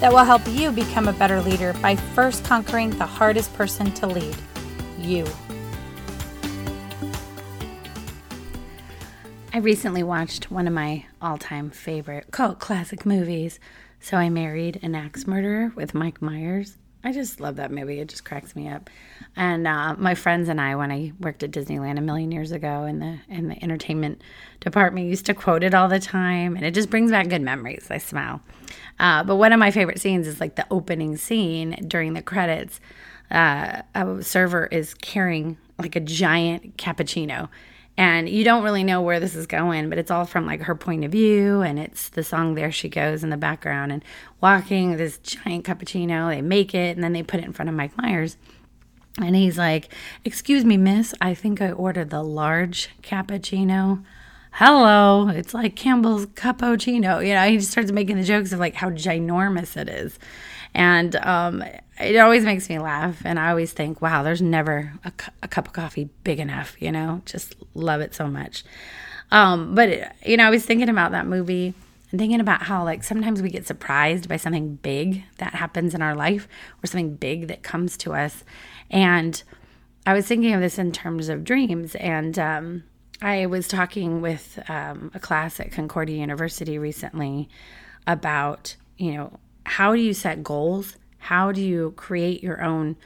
that will help you become a better leader by first conquering the hardest person to lead, you. I recently watched one of my all-time favorite cult classic movies, So I Married an Axe Murderer with Mike Myers. I just love that movie. It just cracks me up. And my friends and I, when I worked at Disneyland a million years ago in the entertainment department, used to quote it all the time. And it just brings back good memories. I smile. But one of my favorite scenes is like the opening scene during the credits. A server is carrying like a giant cappuccino. And you don't really know where this is going, but it's all from like her point of view, and it's the song There She Goes in the background, and walking this giant cappuccino, they make it, and then they put it in front of Mike Myers. And he's like, "Excuse me, miss, I think I ordered the large cappuccino." Hello, it's like Campbell's Cappuccino. You know, he just starts making the jokes of like how ginormous it is. And it always makes me laugh. And I always think, wow, there's never a cup of coffee big enough, you know, just love it so much. But I was thinking about that movie and thinking about how like sometimes we get surprised by something big that happens in our life or something big that comes to us. And I was thinking of this in terms of dreams. And I was talking with a class at Concordia University recently about, you know, how do you set goals? How do you create your own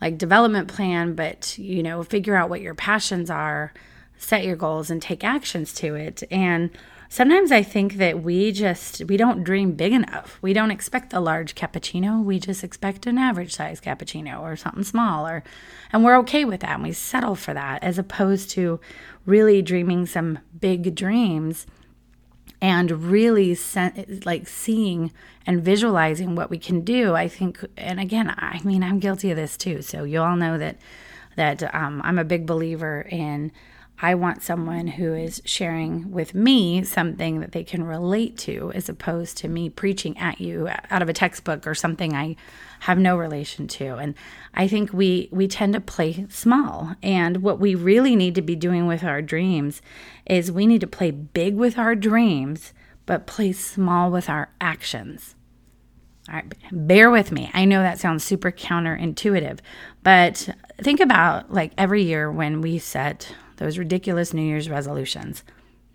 like development plan, but, you know, figure out what your passions are, set your goals and take actions to it. And sometimes I think that we don't dream big enough. We don't expect a large cappuccino. We just expect an average size cappuccino or something smaller. And we're okay with that. And we settle for that as opposed to really dreaming some big dreams and really seeing and visualizing what we can do. I think, and again, I mean, I'm guilty of this too. So you all know that I'm a big believer in I want someone who is sharing with me something that they can relate to as opposed to me preaching at you out of a textbook or something I have no relation to. And I think we tend to play small. And what we really need to be doing with our dreams is we need to play big with our dreams, but play small with our actions. All right, bear with me. I know that sounds super counterintuitive, but think about like every year when we set those ridiculous New Year's resolutions.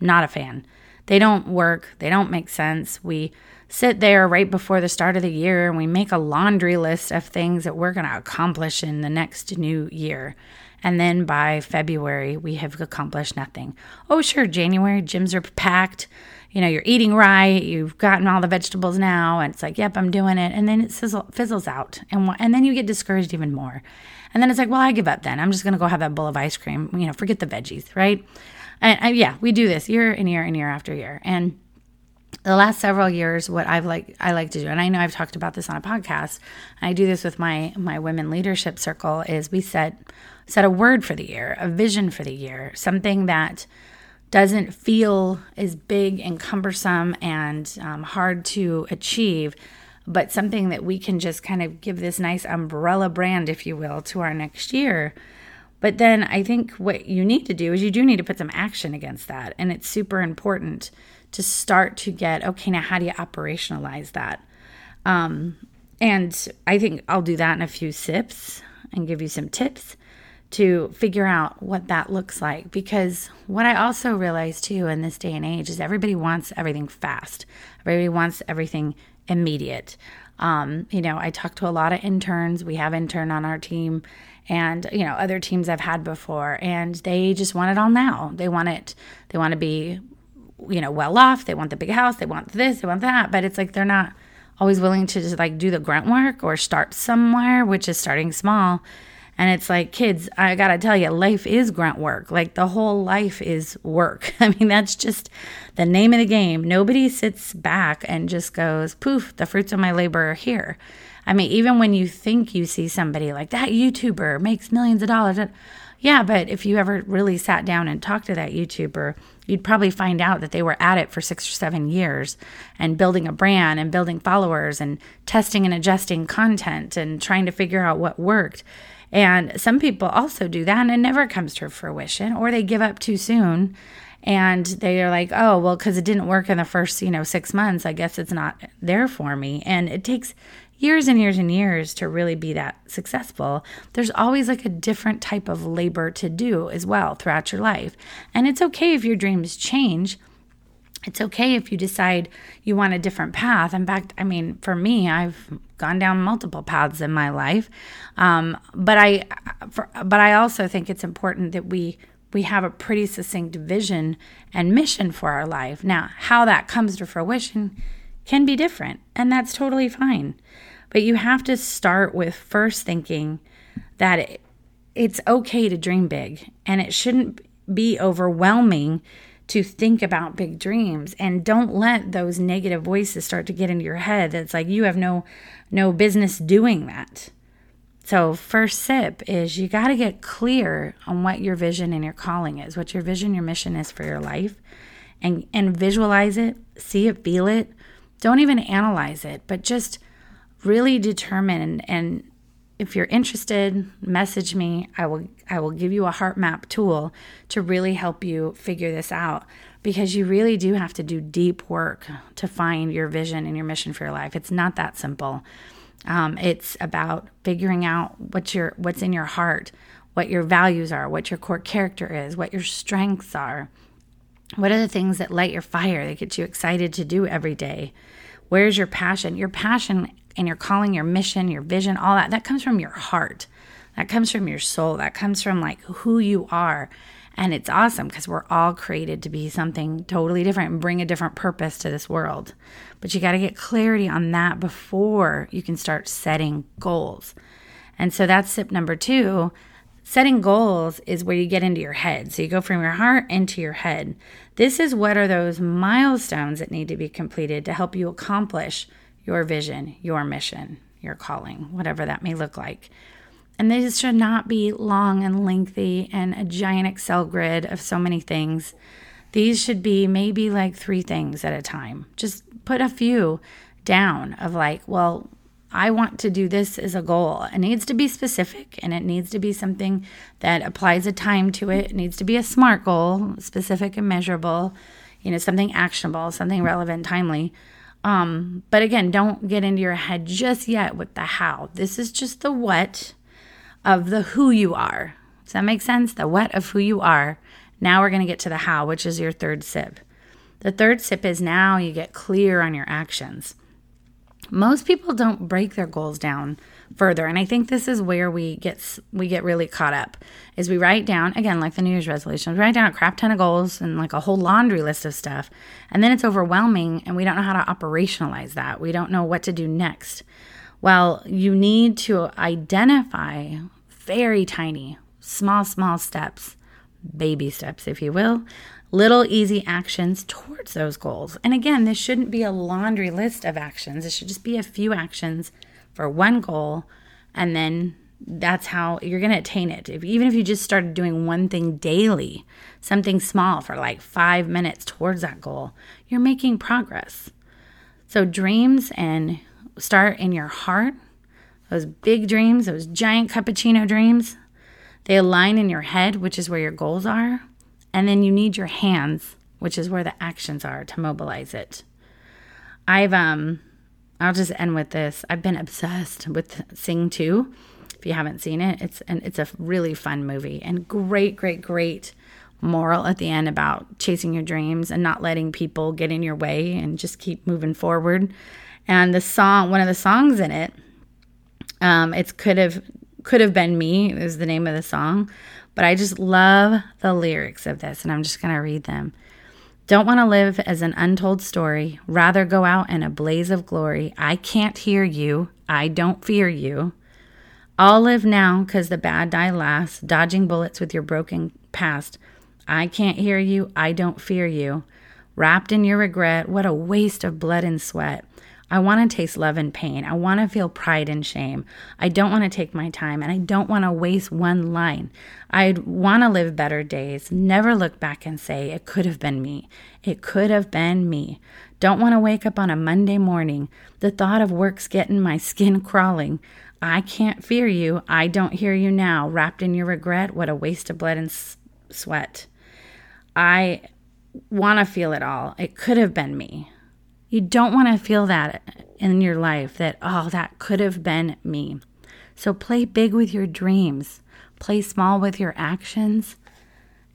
Not a fan. They don't work. They don't make sense. We sit there right before the start of the year and we make a laundry list of things that we're going to accomplish in the next new year. And then by February, we have accomplished nothing. Oh, sure, January, gyms are packed. You know, you're eating right. You've gotten all the vegetables now. And it's like, yep, I'm doing it. And then it fizzles out. And then you get discouraged even more. And then it's like, well, I give up then. I'm just going to go have that bowl of ice cream. You know, forget the veggies, right? And yeah, we do this year and year and year after year. And the last several years, what I like to do, and I know I've talked about this on a podcast, and I do this with my women leadership circle, is we set a word for the year, a vision for the year, something that doesn't feel as big and cumbersome and hard to achieve, but something that we can just kind of give this nice umbrella brand, if you will, to our next year. But then I think what you need to do is you do need to put some action against that. And it's super important to start to get, okay, now how do you operationalize that? And I think I'll do that in a few sips and give you some tips to figure out what that looks like. Because what I also realize too in this day and age is everybody wants everything fast. Everybody wants everything immediate. I talk to a lot of interns. We have intern on our team and, you know, other teams I've had before, and they just want it all now. They want to be, you know, well off. They want the big house. They want this, they want that, but it's like, they're not always willing to just like do the grunt work or start somewhere, which is starting small. And it's like, kids, I got to tell you, life is grunt work. Like, the whole life is work. I mean, that's just the name of the game. Nobody sits back and just goes, poof, the fruits of my labor are here. I mean, even when you think you see somebody like that YouTuber makes millions of dollars. Yeah, but if you ever really sat down and talked to that YouTuber, you'd probably find out that they were at it for 6 or 7 years and building a brand and building followers and testing and adjusting content and trying to figure out what worked. And some people also do that and it never comes to fruition, or they give up too soon and they are like, oh, well, because it didn't work in the first, 6 months, I guess it's not there for me. And it takes years and years and years to really be that successful. There's always like a different type of labor to do as well throughout your life. And it's okay if your dreams change. It's okay if you decide you want a different path. In fact, I mean, for me, I've gone down multiple paths in my life. But I also think it's important that we have a pretty succinct vision and mission for our life. Now, how that comes to fruition can be different, and that's totally fine. But you have to start with first thinking that it's okay to dream big, and it shouldn't be overwhelming to think about big dreams. And don't let those negative voices start to get into your head that's like, you have no business doing that. So first sip is, you got to get clear on what your vision and your calling is, what your vision, your mission is for your life, and visualize it, see it, feel it. Don't even analyze it, but just really determine. And if you're interested, message me. I will give you a heart map tool to really help you figure this out, because you really do have to do deep work to find your vision and your mission for your life. It's not that simple. It's about figuring out what's in your heart, what your values are, what your core character is, what your strengths are. What are the things that light your fire, that get you excited to do every day? Where's your passion? Your passion and your calling, your mission, your vision, all that comes from your heart. That comes from your soul. That comes from like who you are. And it's awesome, because we're all created to be something totally different and bring a different purpose to this world. But you got to get clarity on that before you can start setting goals. And so that's tip number 2. Setting goals is where you get into your head. So you go from your heart into your head. This is what are those milestones that need to be completed to help you accomplish your vision, your mission, your calling, whatever that may look like. And these should not be long and lengthy and a giant Excel grid of so many things. These should be maybe like 3 things at a time. Just put a few down of like, well, I want to do this as a goal. It needs to be specific, and it needs to be something that applies a time to it. It needs to be a SMART goal, specific and measurable, something actionable, something relevant, timely. But again, don't get into your head just yet with the how. This is just the what of the who you are. Does that make sense? The what of who you are. Now we're going to get to the how, which is your third sip. The third sip is, now you get clear on your actions. Most people don't break their goals down further, and I think this is where we get really caught up, is we write down, again, like the New Year's resolutions, write down a crap ton of goals and like a whole laundry list of stuff, and then it's overwhelming, and we don't know how to operationalize that. We don't know what to do next. Well, you need to identify very tiny, small steps, baby steps, if you will, little easy actions towards those goals. And again, this shouldn't be a laundry list of actions. It should just be a few actions for one goal, and then that's how you're going to attain it. Even if you just started doing one thing daily, something small for like 5 minutes towards that goal, you're making progress. So dreams and start in your heart. Those big dreams, those giant cappuccino dreams, they align in your head, which is where your goals are. And then you need your hands, which is where the actions are, to mobilize it. I'll just end with this. I've been obsessed with Sing Too. If you haven't seen it, it's a really fun movie, and great moral at the end about chasing your dreams and not letting people get in your way, and just keep moving forward. And the song, one of the songs in it, it's Could Have Been Me is the name of the song. But I just love the lyrics of this, and I'm just going to read them. Don't want to live as an untold story. Rather go out in a blaze of glory. I can't hear you. I don't fear you. I'll live now because the bad die last, dodging bullets with your broken past. I can't hear you. I don't fear you. Wrapped in your regret, what a waste of blood and sweat. I want to taste love and pain. I want to feel pride and shame. I don't want to take my time, and I don't want to waste one line. I want to live better days, never look back and say, it could have been me. It could have been me. Don't want to wake up on a Monday morning. The thought of work's getting my skin crawling. I can't fear you. I don't hear you now. Wrapped in your regret, what a waste of blood and sweat. I want to feel it all. It could have been me. You don't want to feel that in your life, that, oh, that could have been me. So play big with your dreams. Play small with your actions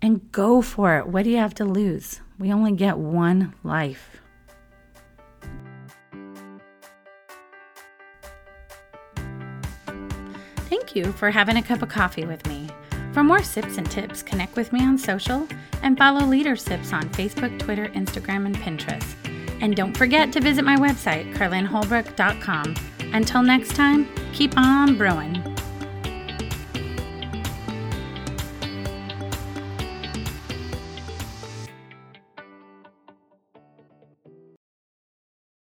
and go for it. What do you have to lose? We only get one life. Thank you for having a cup of coffee with me. For more sips and tips, connect with me on social and follow Leader Sips on Facebook, Twitter, Instagram, and Pinterest. And don't forget to visit my website, carlynholbrook.com. Until next time, keep on brewing.